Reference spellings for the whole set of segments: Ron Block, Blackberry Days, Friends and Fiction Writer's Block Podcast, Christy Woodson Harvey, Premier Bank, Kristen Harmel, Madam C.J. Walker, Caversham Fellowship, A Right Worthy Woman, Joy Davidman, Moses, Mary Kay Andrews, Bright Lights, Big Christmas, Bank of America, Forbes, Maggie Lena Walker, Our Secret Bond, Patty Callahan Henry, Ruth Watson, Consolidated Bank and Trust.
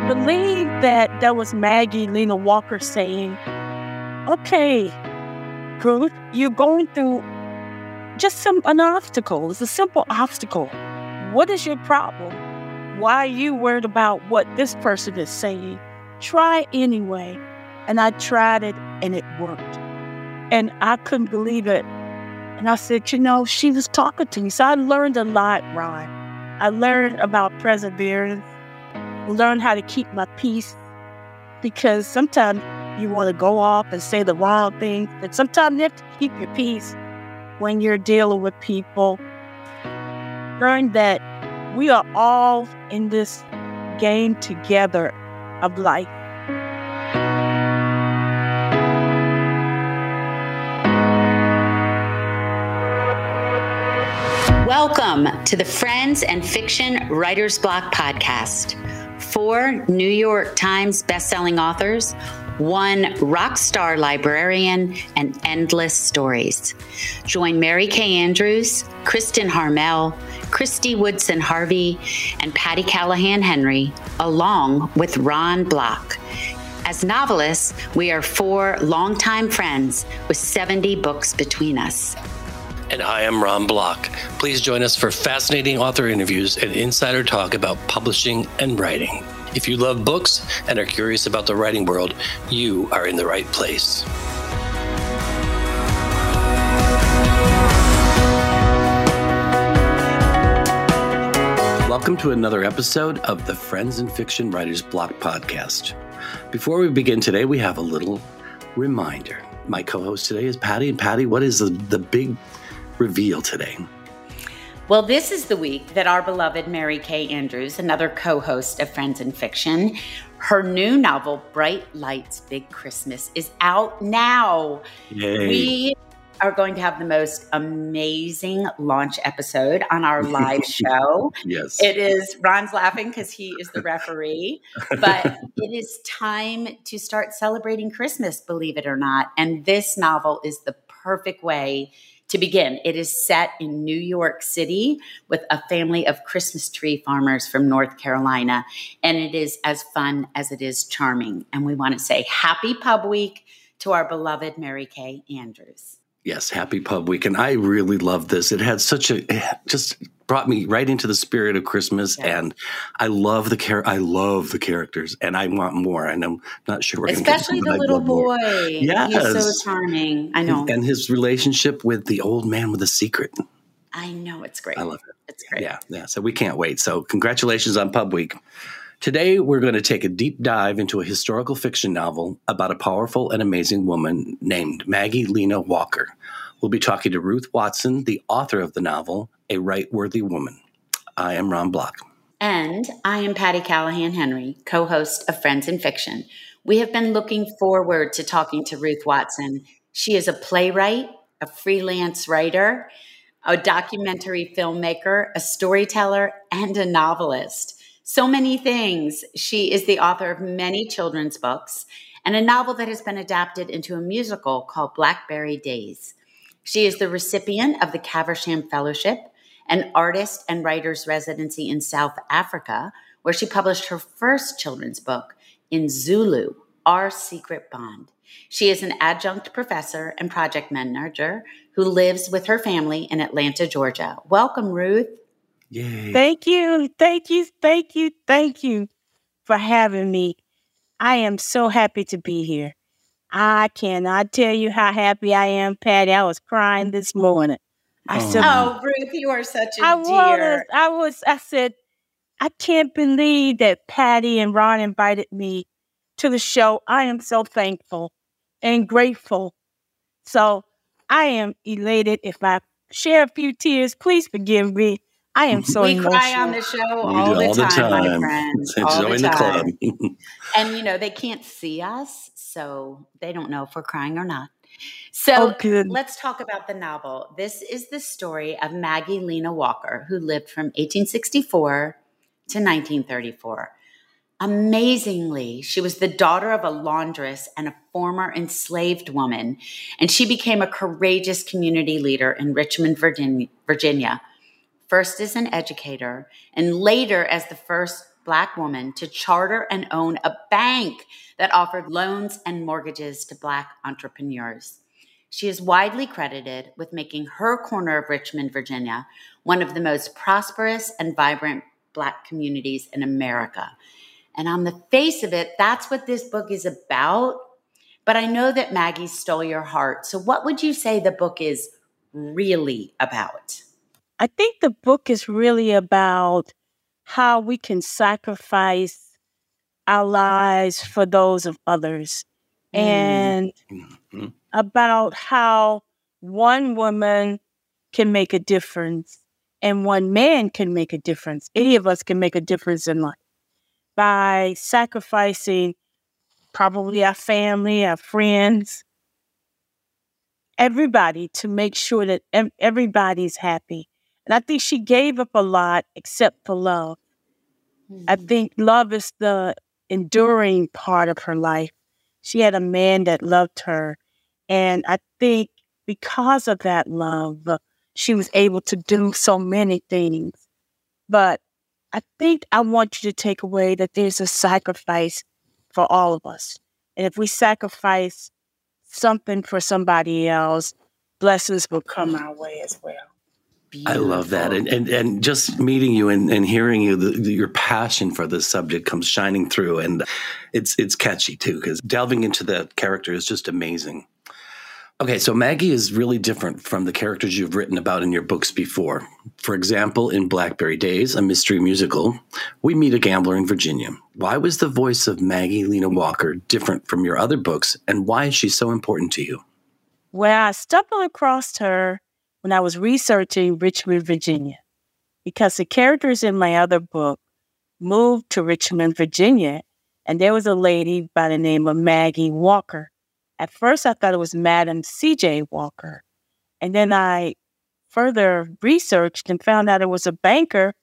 I believe that that was Maggie Lena Walker saying, okay, Ruth, you're going through just an obstacle. It's a simple obstacle. What is your problem? Why are you worried about what this person is saying? Try anyway. And I tried it and it worked. And I couldn't believe it. And I said, you know, she was talking to me. So I learned a lot, Ron. I learned about perseverance, learned how to keep my peace, because sometimes you want to go off and say the wrong thing, but sometimes you have to keep your peace when you're dealing with people. Learned that we are all in this game together of life. Welcome to the Friends and Fiction Writer's Block Podcast. 4 New York Times bestselling authors, 1 rock star librarian, and endless stories. Join Mary Kay Andrews, Kristen Harmel, Christy Woodson Harvey, and Patty Callahan Henry, along with Ron Block. As novelists, we are 4 longtime friends with 70 books between us. And I am Ron Block. Please join us for fascinating author interviews and insider talk about publishing and writing. If you love books and are curious about the writing world, you are in the right place. Welcome to another episode of the Friends and Fiction Writers Block Podcast. Before we begin today, we have a little reminder. My co-host today is Patty. And Patty, what is the big reveal today? Well, this is the week that our beloved Mary Kay Andrews, another co-host of Friends in Fiction, her new novel, Bright Lights, Big Christmas, is out now. Yay. We are going to have the most amazing launch episode on our live show. Yes. It is, Ron's laughing because he is the referee, but it is time to start celebrating Christmas, believe it or not. And this novel is the perfect way to begin. It is set in New York City with a family of Christmas tree farmers from North Carolina, and it is as fun as it is charming. And we want to say happy Pub Week to our beloved Mary Kay Andrews. Yes, happy Pub Week. And I really love this. It had such a, it just brought me right into the spirit of Christmas. Yes. And I love the characters, and I want more. And I'm not sure we're going to get to them, especially the little boy. Yes. He's so charming. I know. And his relationship with the old man with a secret. I know. It's great. I love it. It's great. Yeah. So we can't wait. So congratulations on Pub Week. Today, we're going to take a deep dive into a historical fiction novel about a powerful and amazing woman named Maggie Lena Walker. We'll be talking to Ruth Watson, the author of the novel, A Right Worthy Woman. I am Ron Block. And I am Patty Callahan Henry, co-host of Friends in Fiction. We have been looking forward to talking to Ruth Watson. She is a playwright, a freelance writer, a documentary filmmaker, a storyteller, and a novelist. So many things. She is the author of many children's books and a novel that has been adapted into a musical called Blackberry Days. She is the recipient of the Caversham Fellowship, an artist and writer's residency in South Africa, where she published her first children's book in Zulu, Our Secret Bond. She is an adjunct professor and project manager who lives with her family in Atlanta, Georgia. Welcome, Ruth. Yay. Thank you for having me. I am so happy to be here. I cannot tell you how happy I am, Patty. I was crying this morning. Ruth, you are such a dear. I said, I can't believe that Patty and Ron invited me to the show. I am so thankful and grateful. So I am elated. If I share a few tears, please forgive me. I am so emotional. We cry on the show all the time, my friends. Join the club. And, you know, they can't see us, so they don't know if we're crying or not. So let's talk about the novel. This is the story of Maggie Lena Walker, who lived from 1864 to 1934. Amazingly, she was the daughter of a laundress and a former enslaved woman, and she became a courageous community leader in Richmond, Virginia, first as an educator, and later as the first Black woman to charter and own a bank that offered loans and mortgages to Black entrepreneurs. She is widely credited with making her corner of Richmond, Virginia, one of the most prosperous and vibrant Black communities in America. And on the face of it, that's what this book is about. But I know that Maggie stole your heart. So what would you say the book is really about? I think the book is really about how we can sacrifice our lives for those of others. And about how one woman can make a difference and one man can make a difference. Any of us can make a difference in life by sacrificing probably our family, our friends, everybody, to make sure that everybody's happy. And I think she gave up a lot except for love. I think love is the enduring part of her life. She had a man that loved her. And I think because of that love, she was able to do so many things. But I think I want you to take away that there's a sacrifice for all of us. And if we sacrifice something for somebody else, blessings will come our way as well. Beautiful. I love that. And just meeting you and hearing you, your passion for this subject comes shining through. And it's catchy, too, because delving into the character is just amazing. Okay, so Maggie is really different from the characters you've written about in your books before. For example, in Blackberry Days, a mystery musical, we meet a gambler in Virginia. Why was the voice of Maggie Lena Walker different from your other books, and why is she so important to you? Well, I stumbled across her when I was researching Richmond, Virginia, because the characters in my other book moved to Richmond, Virginia, and there was a lady by the name of Maggie Walker. At first, I thought it was Madam C.J. Walker, and then I further researched and found out it was a banker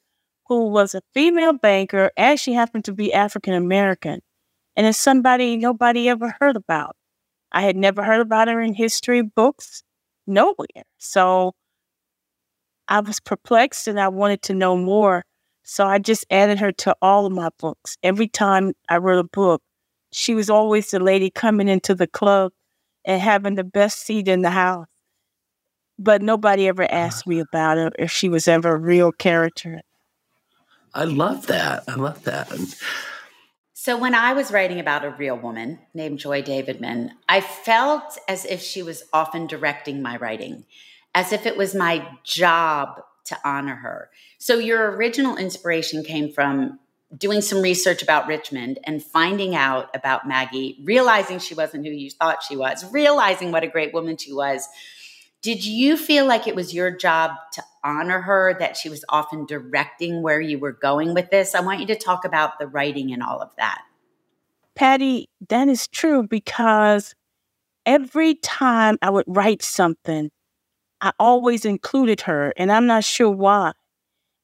who was a female banker, and she happened to be African-American, and it's somebody nobody ever heard about. I had never heard about her in history books, nowhere. So I was perplexed, and I wanted to know more, so I just added her to all of my books. Every time I wrote a book, she was always the lady coming into the club and having the best seat in the house. But nobody ever asked me about her if she was ever a real character. I love that. I love that. So when I was writing about a real woman named Joy Davidman, I felt as if she was often directing my writing, as if it was my job to honor her. So your original inspiration came from doing some research about Richmond and finding out about Maggie, realizing she wasn't who you thought she was, realizing what a great woman she was. Did you feel like it was your job to honor her, that she was often directing where you were going with this? I want you to talk about the writing and all of that. Patty, that is true, because every time I would write something, I always included her, and I'm not sure why.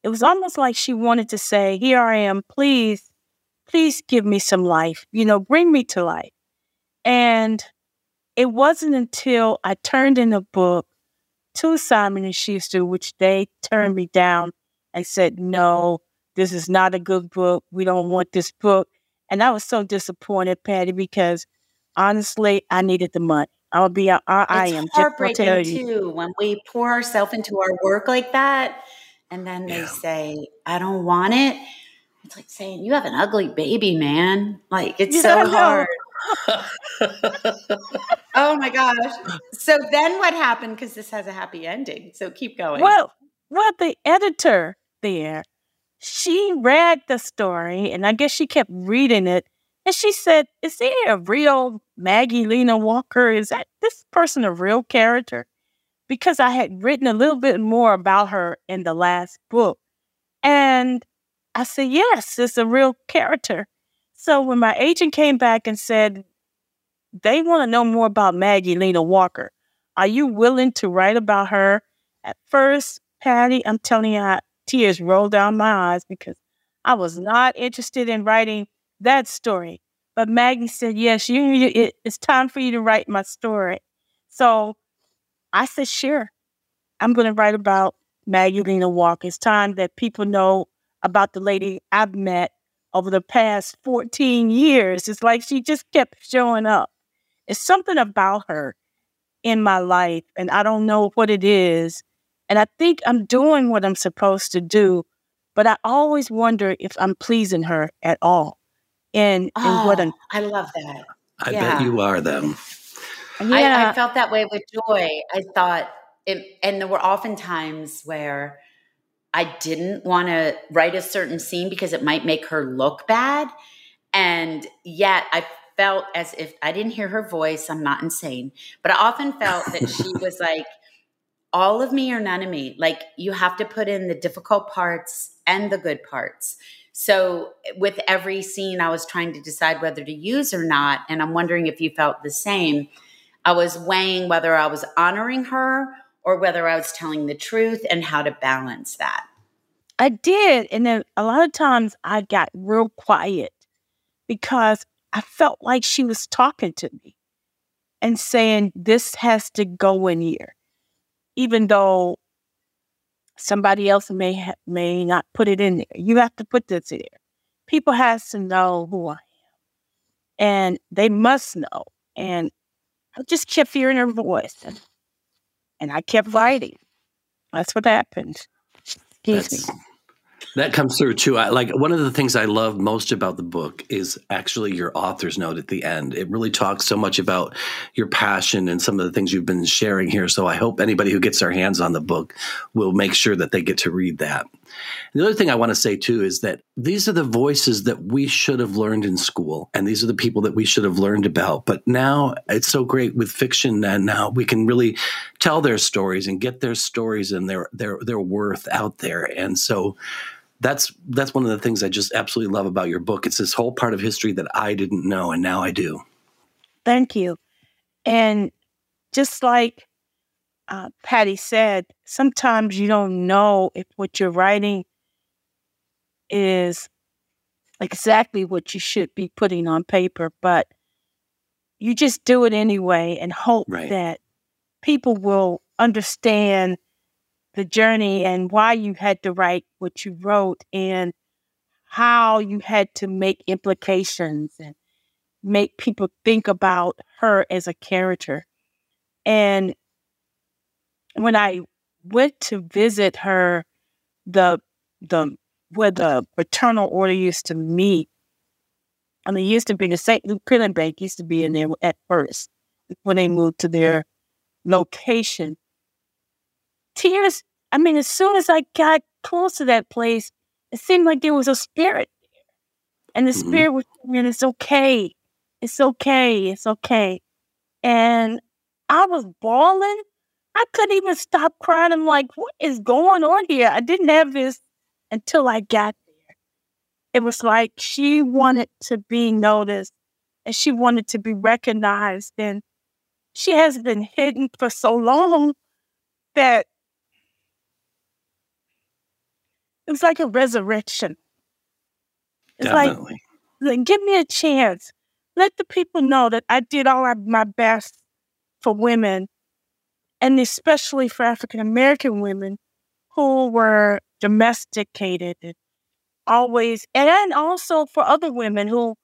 It was almost like she wanted to say, here I am, please give me some life, bring me to life. And it wasn't until I turned in a book to Simon and Schuster, which they turned me down and said, no, this is not a good book. We don't want this book. And I was so disappointed, Patty, because honestly, I needed the money. It's heartbreaking too, when we pour ourselves into our work like that. And then they say, I don't want it. It's like saying, you have an ugly baby, man. Like, it's so hard. Oh, my gosh. So then what happened? Because this has a happy ending. So keep going. Well, the editor there, she read the story, and I guess she kept reading it. And she said, is there a real Maggie Lena Walker? Is this person a real character? Because I had written a little bit more about her in the last book. And I said, yes, it's a real character. So when my agent came back and said, they want to know more about Maggie Lena Walker. Are you willing to write about her? At first, Patty, I'm telling you, tears rolled down my eyes because I was not interested in writing that story. But Maggie said, yes, it's time for you to write my story. So I said, sure, I'm going to write about Maggie Lena Walker. It's time that people know about the lady I've met over the past 14 years. It's like she just kept showing up. It's something about her in my life, and I don't know what it is. And I think I'm doing what I'm supposed to do, but I always wonder if I'm pleasing her at all. And what I love that. I bet you are, though. Yeah. I felt that way with Joy. I thought, and there were often times where I didn't want to write a certain scene because it might make her look bad. And yet I felt as if I didn't hear her voice. I'm not insane, but I often felt that she was like, all of me or none of me. Like, you have to put in the difficult parts and the good parts. So with every scene, I was trying to decide whether to use or not. And I'm wondering if you felt the same. I was weighing whether I was honoring her or whether I was telling the truth and how to balance that. I did. And then a lot of times I got real quiet because I felt like she was talking to me and saying, this has to go in here, even though somebody else may not put it in there. You have to put this in there. People has to know who I am. And they must know. And I just kept hearing her voice. And I kept writing. That's what happened. Excuse me. That comes through, too. One of the things I love most about the book is actually your author's note at the end. It really talks so much about your passion and some of the things you've been sharing here. So I hope anybody who gets their hands on the book will make sure that they get to read that. And the other thing I want to say, too, is that these are the voices that we should have learned in school, and these are the people that we should have learned about. But now it's so great with fiction, and now we can really tell their stories and get their stories and their worth out there. And so that's one of the things I just absolutely love about your book. It's this whole part of history that I didn't know, and now I do. Thank you. And just like Patty said, sometimes you don't know if what you're writing is exactly what you should be putting on paper, but you just do it anyway and hope that people will understand the journey and why you had to write what you wrote and how you had to make implications and make people think about her as a character. And when I went to visit her, where the paternal order used to meet, and it used to be the St. Luke Penny Bank used to be in there at first when they moved to their location. Tears, as soon as I got close to that place, it seemed like there was a spirit there. And the spirit was saying, it's okay. It's okay. It's okay. And I was bawling. I couldn't even stop crying. I'm like, what is going on here? I didn't have this until I got there. It was like she wanted to be noticed and she wanted to be recognized. And she has been hidden for so long that it was like a resurrection. It's definitely like, give me a chance. Let the people know that I did all of my best for women, and especially for African-American women who were domesticated always, and also for other women who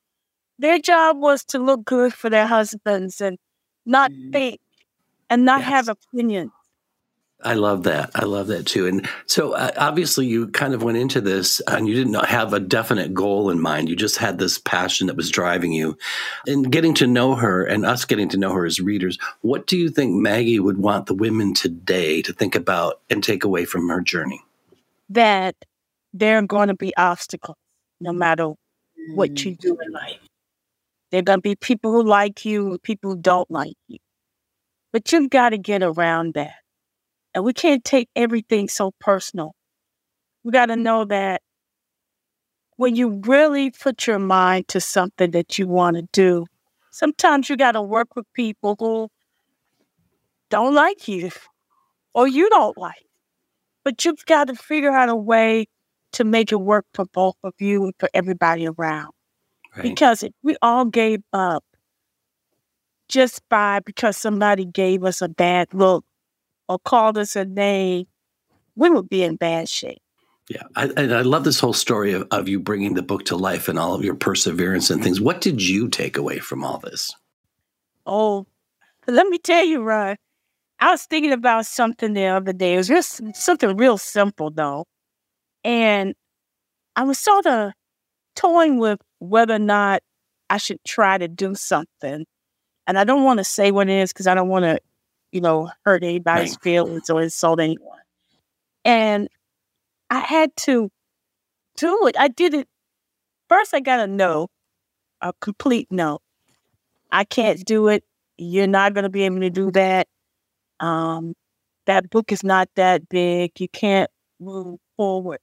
their job was to look good for their husbands and not think and not have opinions. I love that. I love that, too. And so obviously you kind of went into this and you didn't have a definite goal in mind. You just had this passion that was driving you. And getting to know her and us getting to know her as readers, what do you think Maggie would want the women today to think about and take away from her journey? That there are going to be obstacles no matter what you do in life. There are going to be people who like you and people who don't like you. But you've got to get around that. And we can't take everything so personal. We got to know that when you really put your mind to something that you want to do, sometimes you got to work with people who don't like you or you don't like. But you've got to figure out a way to make it work for both of you and for everybody around. Right. Because if we all gave up just because somebody gave us a bad look, or called us a name, we would be in bad shape. Yeah. I love this whole story of you bringing the book to life and all of your perseverance and things. What did you take away from all this? Oh, let me tell you, Ron. I was thinking about something the other day. It was just something real simple, though. And I was sort of toying with whether or not I should try to do something. And I don't want to say what it is because I don't want to, hurt anybody's feelings or insult anyone. And I had to do it. I did it. First, I got a no, a complete no. I can't do it. You're not going to be able to do that. That book is not that big. You can't move forward.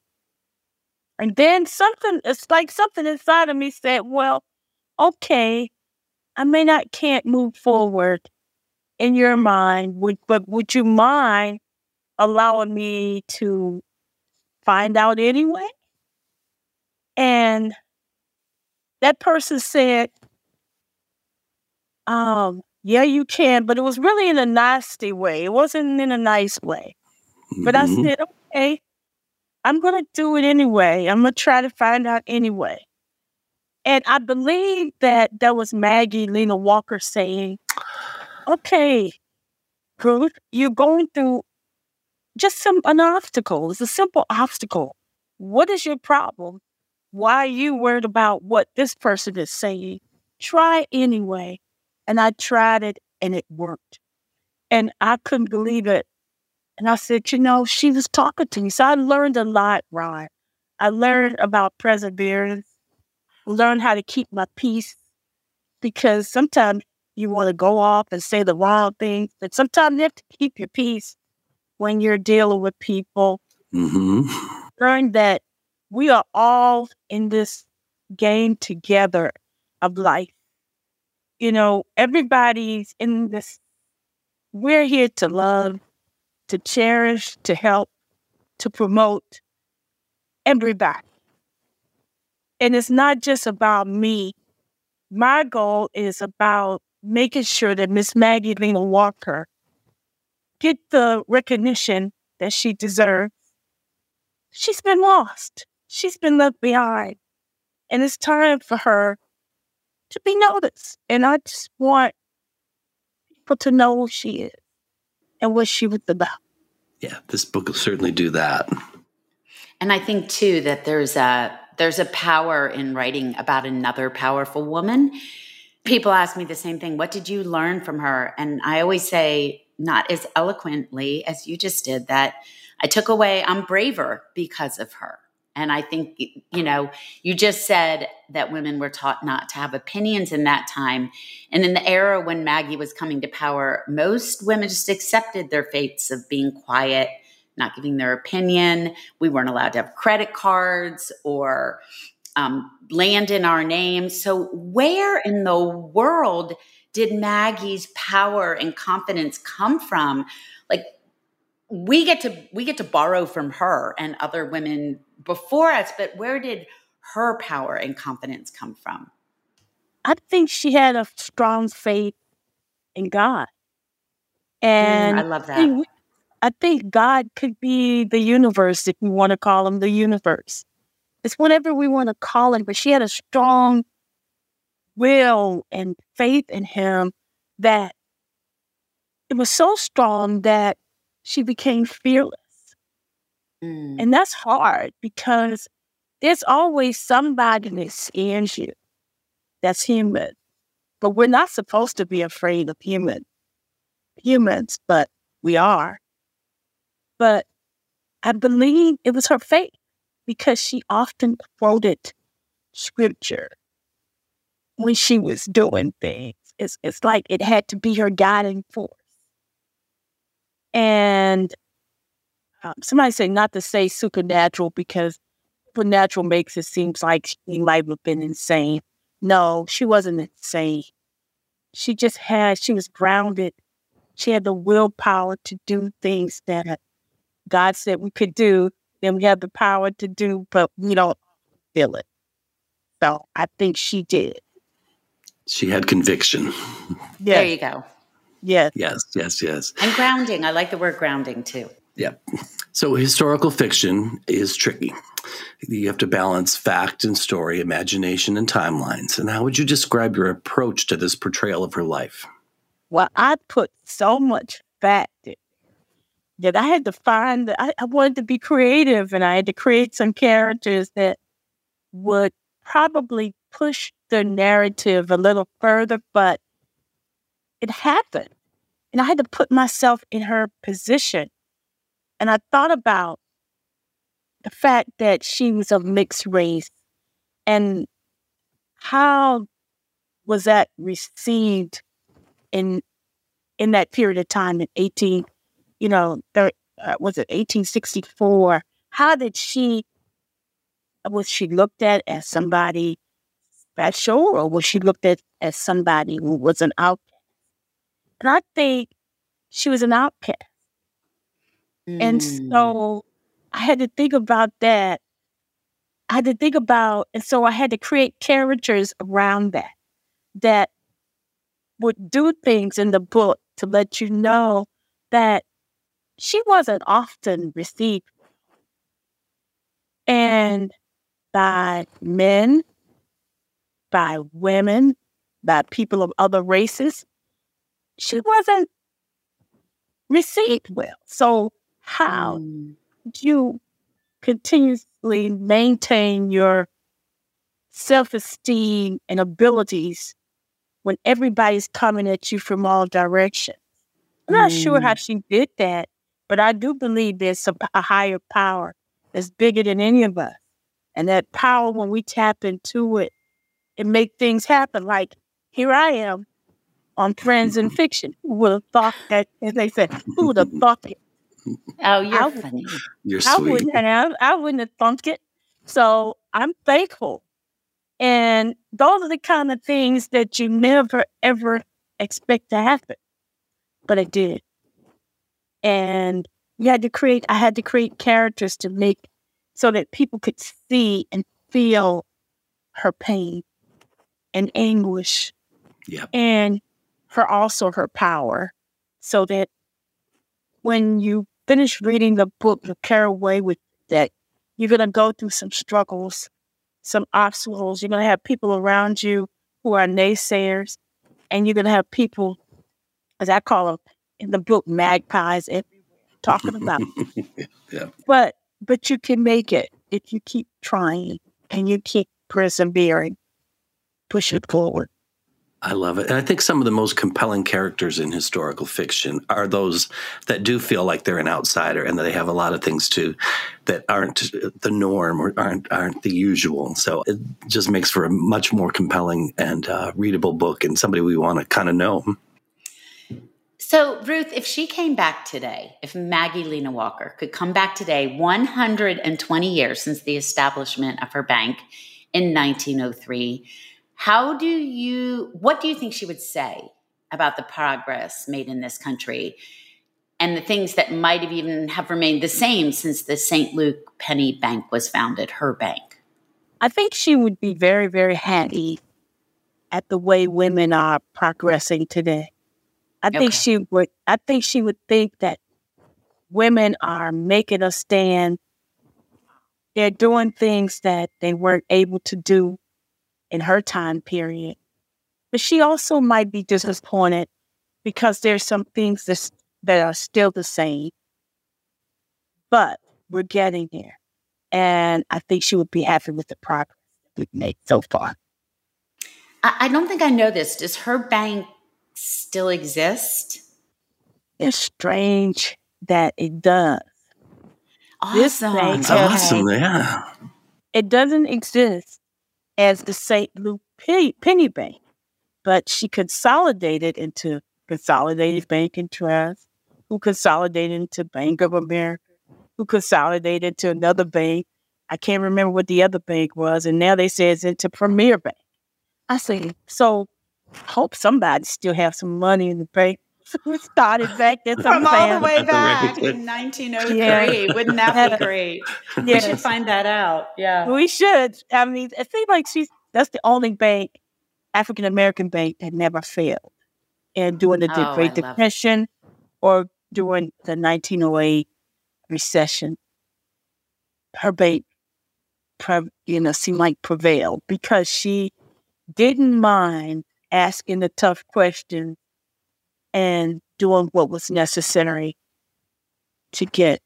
And then something inside of me said, well, okay, I can't move forward in your mind, but would you mind allowing me to find out anyway? And that person said, yeah, you can, but it was really in a nasty way. It wasn't in a nice way. Mm-hmm. But I said, okay, I'm going to do it anyway. I'm going to try to find out anyway. And I believe that was Maggie Lena Walker saying, okay, Ruth, you're going through just an obstacle. It's a simple obstacle. What is your problem? Why are you worried about what this person is saying? Try anyway. And I tried it, and it worked. And I couldn't believe it. And I said, she was talking to me. So I learned a lot, Ron. I learned about perseverance, learned how to keep my peace, because sometimes you want to go off and say the wrong thing, but sometimes you have to keep your peace when you're dealing with people. Mm-hmm. Learn that we are all in this game together of life. Everybody's in this. We're here to love, to cherish, to help, to promote everybody. And it's not just about me. My goal is about making sure that Miss Maggie Lena Walker get the recognition that she deserves. She's been lost. She's been left behind. And it's time for her to be noticed. And I just want people to know who she is and what she was about. Yeah, this book will certainly do that. And I think, too, that there's a power in writing about another powerful woman. People ask me the same thing. What did you learn from her? And I always say, not as eloquently as you just did, that I took away, I'm braver because of her. And I think, you just said that women were taught not to have opinions in that time. And in the era when Maggie was coming to power, most women just accepted their fates of being quiet, not giving their opinion. We weren't allowed to have credit cards or land in our name. So where in the world did Maggie's power and confidence come from? Like, we get to borrow from her and other women before us, but where did her power and confidence come from? I think she had a strong faith in God. And I love that. I think God could be the universe, if we want to call him the universe. It's whatever we want to call him, but she had a strong will and faith in him that it was so strong that she became fearless. Mm. And that's hard because there's always somebody that scares you that's human. But we're not supposed to be afraid of humans, but we are. But I believe it was her faith because she often quoted scripture when she was doing things. It's like it had to be her guiding force. And somebody said not to say supernatural because supernatural makes it seem like she might have been insane. No, she wasn't insane. She was grounded. She had the willpower to do things that God said we could do. Then we have the power to do, but we don't feel it. So I think she did. She had conviction. Yes. There you go. Yes. Yes. Yes. Yes. And grounding. I like the word grounding too. Yeah. So historical fiction is tricky. You have to balance fact and story, imagination and timelines. And how would you describe your approach to this portrayal of her life? Well, I put so much fact in that I had to find, I wanted to be creative, and I had to create some characters that would probably push the narrative a little further, but it happened. And I had to put myself in her position. And I thought about the fact that she was of mixed race, and how was that received in that period of time in 1864? How did was she looked at as somebody special, or was she looked at as somebody who was an outcast? And I think she was an outcast. Mm. And so I had to think about that. And so I had to create characters around that would do things in the book to let you know that she wasn't often received, and by men, by women, by people of other races, she wasn't received well. So how do you continuously maintain your self-esteem and abilities when everybody's coming at you from all directions? I'm not sure how she did that, but I do believe there's a higher power that's bigger than any of us. And that power, when we tap into it, it makes things happen. Like, here I am on Friends and Fiction. Who would have thought that, as they said, who would have thought it? Oh, you're funny. You're sweet. I wouldn't have thunk it. So I'm thankful. And those are the kind of things that you never, ever expect to happen. But it did. And I had to create characters to make so that people could see and feel her pain and anguish. Yeah. And her power. So that when you finish reading the book, you'll carry away with that. You're going to go through some struggles, some obstacles. You're going to have people around you who are naysayers, and you're going to have people, as I call them in the book, magpies everywhere talking about. Yeah. But you can make it if you keep trying and you keep persevering, push it forward. I love it. And I think some of the most compelling characters in historical fiction are those that do feel like they're an outsider, and that they have a lot of things too that aren't the norm or aren't the usual. So it just makes for a much more compelling and readable book, and somebody we want to kind of know. So, Ruth, if she came back today, if Maggie Lena Walker could come back today, 120 years since the establishment of her bank in 1903, what do you think she would say about the progress made in this country and the things that might have even have remained the same since the St. Luke Penny Bank was founded, her bank? I think she would be very, very happy at the way women are progressing today. I think she would think that women are making a stand. They're doing things that they weren't able to do in her time period. But she also might be disappointed because there's some things that are still the same. But we're getting there. And I think she would be happy with the progress we've made so far. I don't think I know this. Does her bank still exist? It's strange that it does. Awesome, yeah. It doesn't exist as the St. Luke Penny Bank, but she consolidated into Consolidated Bank and Trust, who consolidated into Bank of America, who consolidated to another bank. I can't remember what the other bank was, and now they say it's into Premier Bank. I see. So hope somebody still have some money in the bank. We started back there from all the way back in 1903. Yeah. Wouldn't that be great? Yeah. We should find that out. Yeah, we should. I mean, it seems like that's the only bank, African American bank, that never failed. And during the Great Depression or during the 1908 recession seemed like prevailed, because she didn't mind asking the tough questions and doing what was necessary to get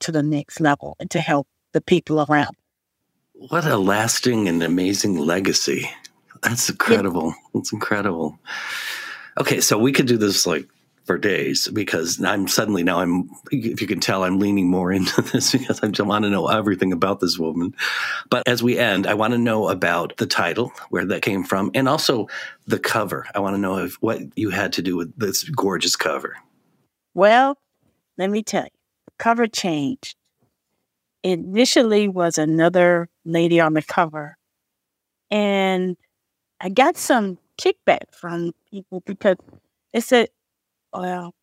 to the next level and to help the people around. What a lasting and amazing legacy. That's incredible. Yeah. That's incredible. Okay, so we could do this like for days, because I'm, if you can tell, I'm leaning more into this because I want to know everything about this woman. But as we end, I want to know about the title, where that came from, and also the cover. I want to know what you had to do with this gorgeous cover. Well, let me tell you, the cover changed. It initially was another lady on the cover, and I got some kickback from people because they said, well,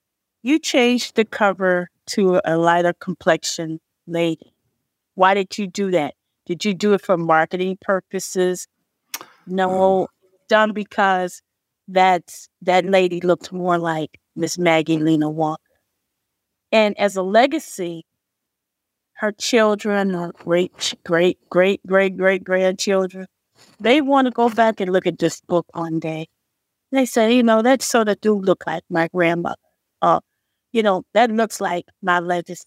you changed the cover to a lighter complexion lady. Why did you do that? Did you do it for marketing purposes? No, done because that lady looked more like Miss Maggie Lena Walker. And as a legacy, her children, her great-great-great-great-great-grandchildren, they want to go back and look at this book one day. They say, that sort of do look like my grandmother. That looks like my legacy.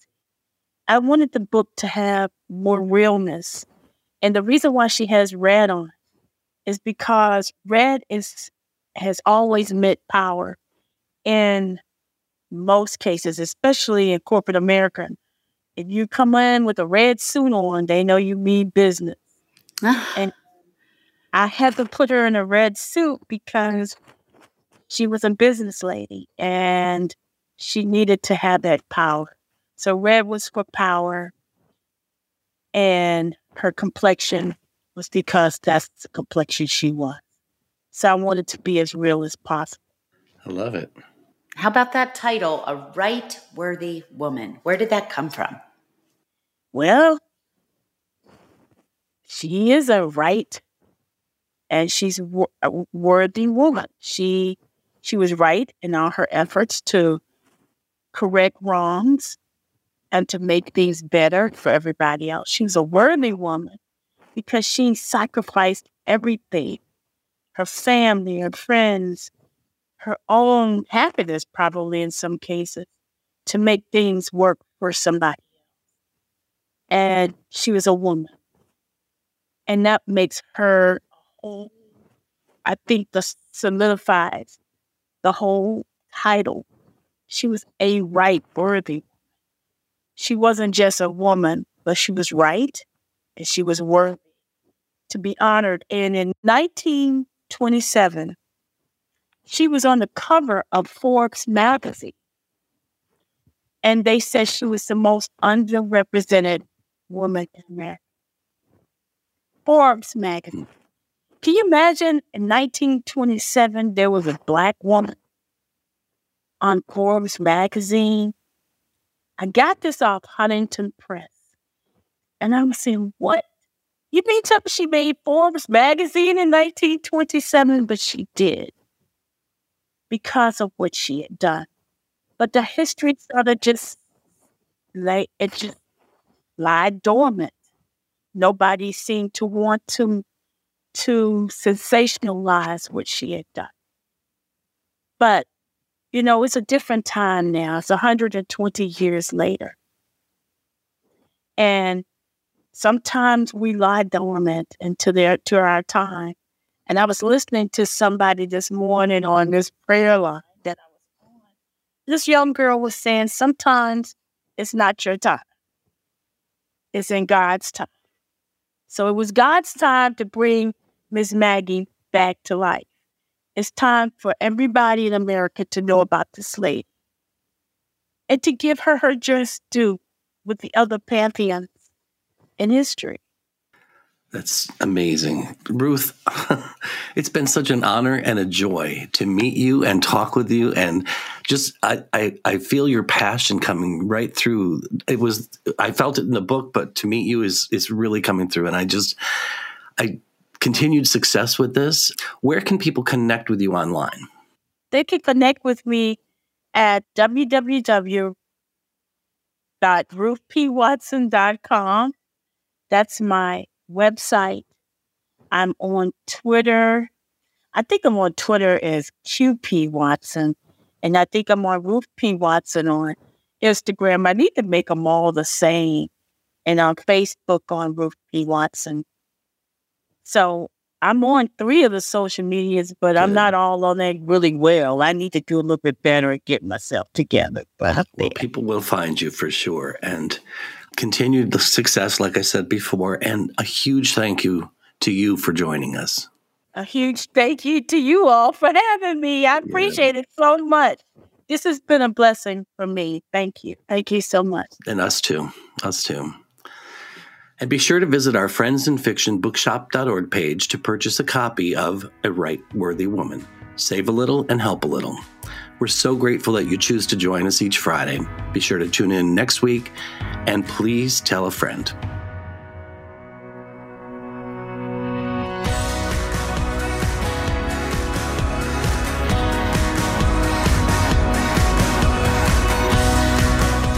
I wanted the book to have more realness. And the reason why she has red on it is because red has always meant power in most cases, especially in corporate America. If you come in with a red suit on, they know you mean business. And I had to put her in a red suit because she was a business lady and she needed to have that power. So red was for power, and her complexion was because that's the complexion she was. So I wanted to be as real as possible. I love it. How about that title, A Right Worthy Woman? Where did that come from? Well, she is a right, and she's a worthy woman. She was right in all her efforts to correct wrongs and to make things better for everybody else. She was a worthy woman because she sacrificed everything, her family, her friends, her own happiness probably in some cases, to make things work for somebody. And she was a woman. And that makes her, I think, this solidifies the whole title. She was a right worthy. She wasn't just a woman, but she was right, and she was worthy to be honored. And in 1927, she was on the cover of Forbes magazine, and they said she was the most underrepresented woman in America. Forbes magazine. Can you imagine in 1927, there was a Black woman on Forbes magazine? I got this off Huntington Press. And I'm saying, what? You mean she made Forbes magazine in 1927? But she did, because of what she had done. But the history sort of just lied dormant. Nobody seemed to want to sensationalize what she had done. But, it's a different time now. It's 120 years later. And sometimes we lie dormant to our time. And I was listening to somebody this morning on this prayer line that I was on. This young girl was saying, sometimes it's not your time. It's in God's time. So it was God's time to bring Miss Maggie back to life. It's time for everybody in America to know about this lady and to give her just due with the other pantheons in history. That's amazing. Ruth, it's been such an honor and a joy to meet you and talk with you. And just, I feel your passion coming right through. I felt it in the book, but to meet you is really coming through. And I continued success with this. Where can people connect with you online? They can connect with me at www. www.ruthpwatson.com. That's my website. I'm on Twitter. I think I'm on Twitter as QP Watson. And I think I'm on Ruth P. Watson on Instagram. I need to make them all the same. And on Facebook on Ruth P. Watson. So I'm on three of the social medias, but I'm not all on that really well. I need to do a little bit better and get myself together. But people will find you for sure. And continued success, like I said before. And a huge thank you to you for joining us. A huge thank you to you all for having me. I appreciate it so much. This has been a blessing for me. Thank you. Thank you so much. And us too. Us too. And be sure to visit our Friends in Fiction bookshop.org page to purchase a copy of A Right Worthy Woman. Save a little and help a little. We're so grateful that you choose to join us each Friday. Be sure to tune in next week, and please tell a friend.